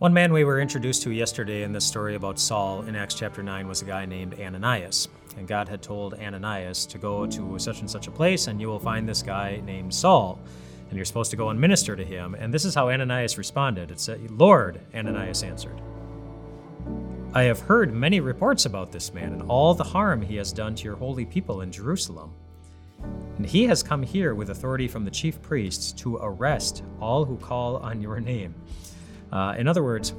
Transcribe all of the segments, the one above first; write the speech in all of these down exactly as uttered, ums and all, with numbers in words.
One man we were introduced to yesterday in this story about Saul in Acts chapter nine was a guy named Ananias. And God had told Ananias to go to such and such a place and you will find this guy named Saul. And you're supposed to go and minister to him. And this is how Ananias responded. It said, "Lord," Ananias answered, "I have heard many reports about this man and all the harm he has done to your holy people in Jerusalem. And he has come here with authority from the chief priests to arrest all who call on your name." Uh, in other words,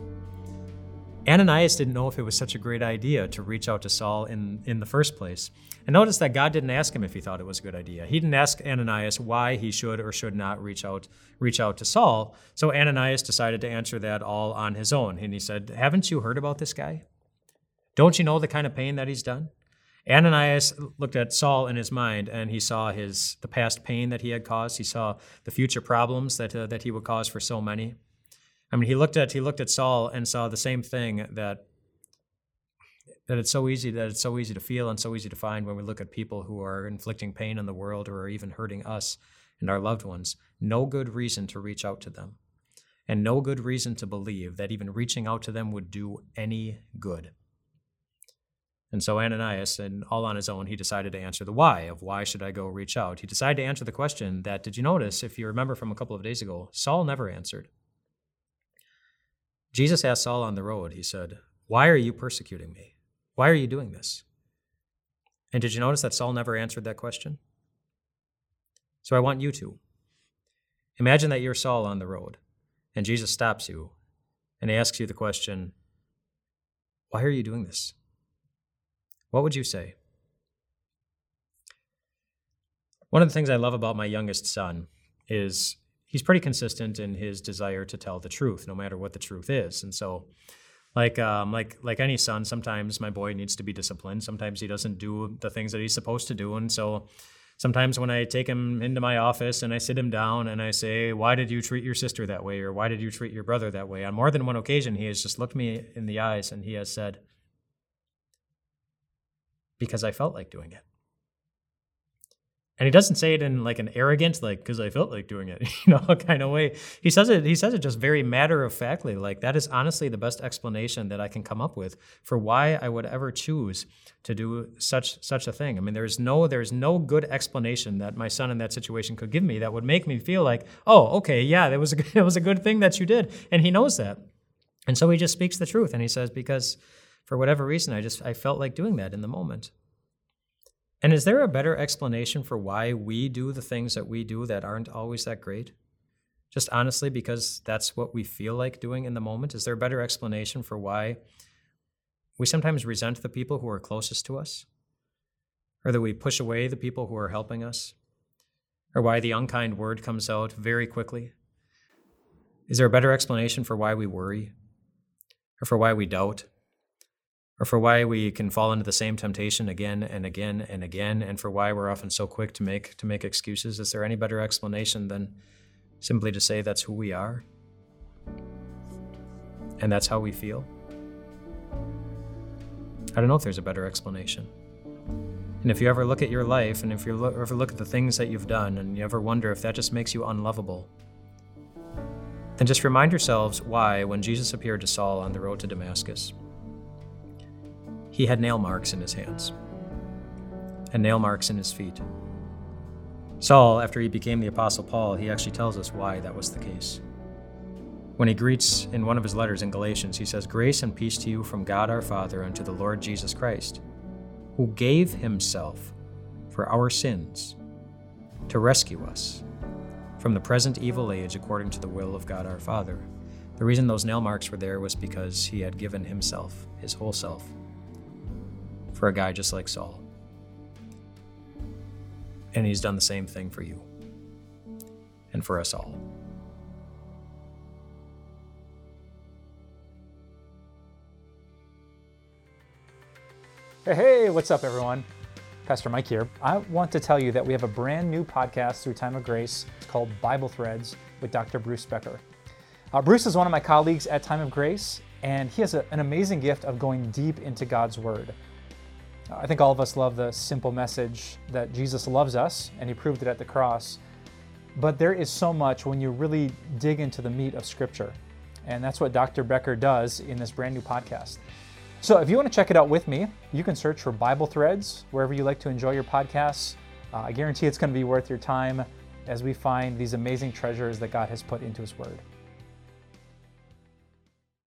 Ananias didn't know if it was such a great idea to reach out to Saul in, in the first place. And notice that God didn't ask him if he thought it was a good idea. He didn't ask Ananias why he should or should not reach out, reach out to Saul. So Ananias decided to answer that all on his own. And he said, "Haven't you heard about this guy? Don't you know the kind of pain that he's done?" Ananias looked at Saul in his mind, and he saw his the past pain that he had caused. He saw the future problems that uh, that he would cause for so many. I mean, he looked at he looked at Saul and saw the same thing that that it's so easy that it's so easy to feel and so easy to find when we look at people who are inflicting pain on the world or are even hurting us and our loved ones. No good reason to reach out to them, and no good reason to believe that even reaching out to them would do any good. And so Ananias, and all on his own, he decided to answer the why of why should I go reach out. He decided to answer the question that, did you notice, if you remember from a couple of days ago, Saul never answered. Jesus asked Saul on the road, he said, "Why are you persecuting me? Why are you doing this?" And did you notice that Saul never answered that question? So I want you to. Imagine that you're Saul on the road, and Jesus stops you and asks you the question, "Why are you doing this?" What would you say? One of the things I love about my youngest son is he's pretty consistent in his desire to tell the truth, no matter what the truth is. And so, like um, like like any son, sometimes my boy needs to be disciplined. Sometimes he doesn't do the things that he's supposed to do. And so sometimes when I take him into my office and I sit him down and I say, "Why did you treat your sister that way?" or "Why did you treat your brother that way?" on more than one occasion, he has just looked me in the eyes and he has said, "Because I felt like doing it." And he doesn't say it in like an arrogant, like, "because I felt like doing it," you know, kind of way. He says it, he says it just very matter-of-factly. Like, that is honestly the best explanation that I can come up with for why I would ever choose to do such such a thing. I mean, there is no there is no good explanation that my son in that situation could give me that would make me feel like, "Oh, okay, yeah, that was a, that was a good thing that you did." And he knows that. And so he just speaks the truth and he says, "Because for whatever reason, I just I felt like doing that in the moment." And is there a better explanation for why we do the things that we do that aren't always that great? Just honestly, because that's what we feel like doing in the moment? Is there a better explanation for why we sometimes resent the people who are closest to us? Or that we push away the people who are helping us? Or why the unkind word comes out very quickly? Is there a better explanation for why we worry? Or for why we doubt? Or for why we can fall into the same temptation again and again and again, and for why we're often so quick to make to make excuses? Is there any better explanation than simply to say that's who we are? And that's how we feel? I don't know if there's a better explanation. And if you ever look at your life, and if you lo- ever look at the things that you've done, and you ever wonder if that just makes you unlovable, then just remind yourselves why, when Jesus appeared to Saul on the road to Damascus, he had nail marks in his hands and nail marks in his feet. Saul, after he became the Apostle Paul, he actually tells us why that was the case. When he greets in one of his letters in Galatians, he says, "Grace and peace to you from God our Father and to the Lord Jesus Christ, who gave himself for our sins to rescue us from the present evil age according to the will of God our Father." The reason those nail marks were there was because he had given himself, his whole self, for a guy just like Saul. And he's done the same thing for you and for us all. Hey, hey, what's up, everyone? Pastor Mike here. I want to tell you that we have a brand new podcast through Time of Grace. It's called Bible Threads with Doctor Bruce Becker. Uh, Bruce is one of my colleagues at Time of Grace, and he has a, an amazing gift of going deep into God's Word. I think all of us love the simple message that Jesus loves us, and he proved it at the cross. But there is so much when you really dig into the meat of Scripture. And that's what Doctor Becker does in this brand new podcast. So if you want to check it out with me, you can search for Bible Threads wherever you like to enjoy your podcasts. Uh, I guarantee it's going to be worth your time as we find these amazing treasures that God has put into His Word.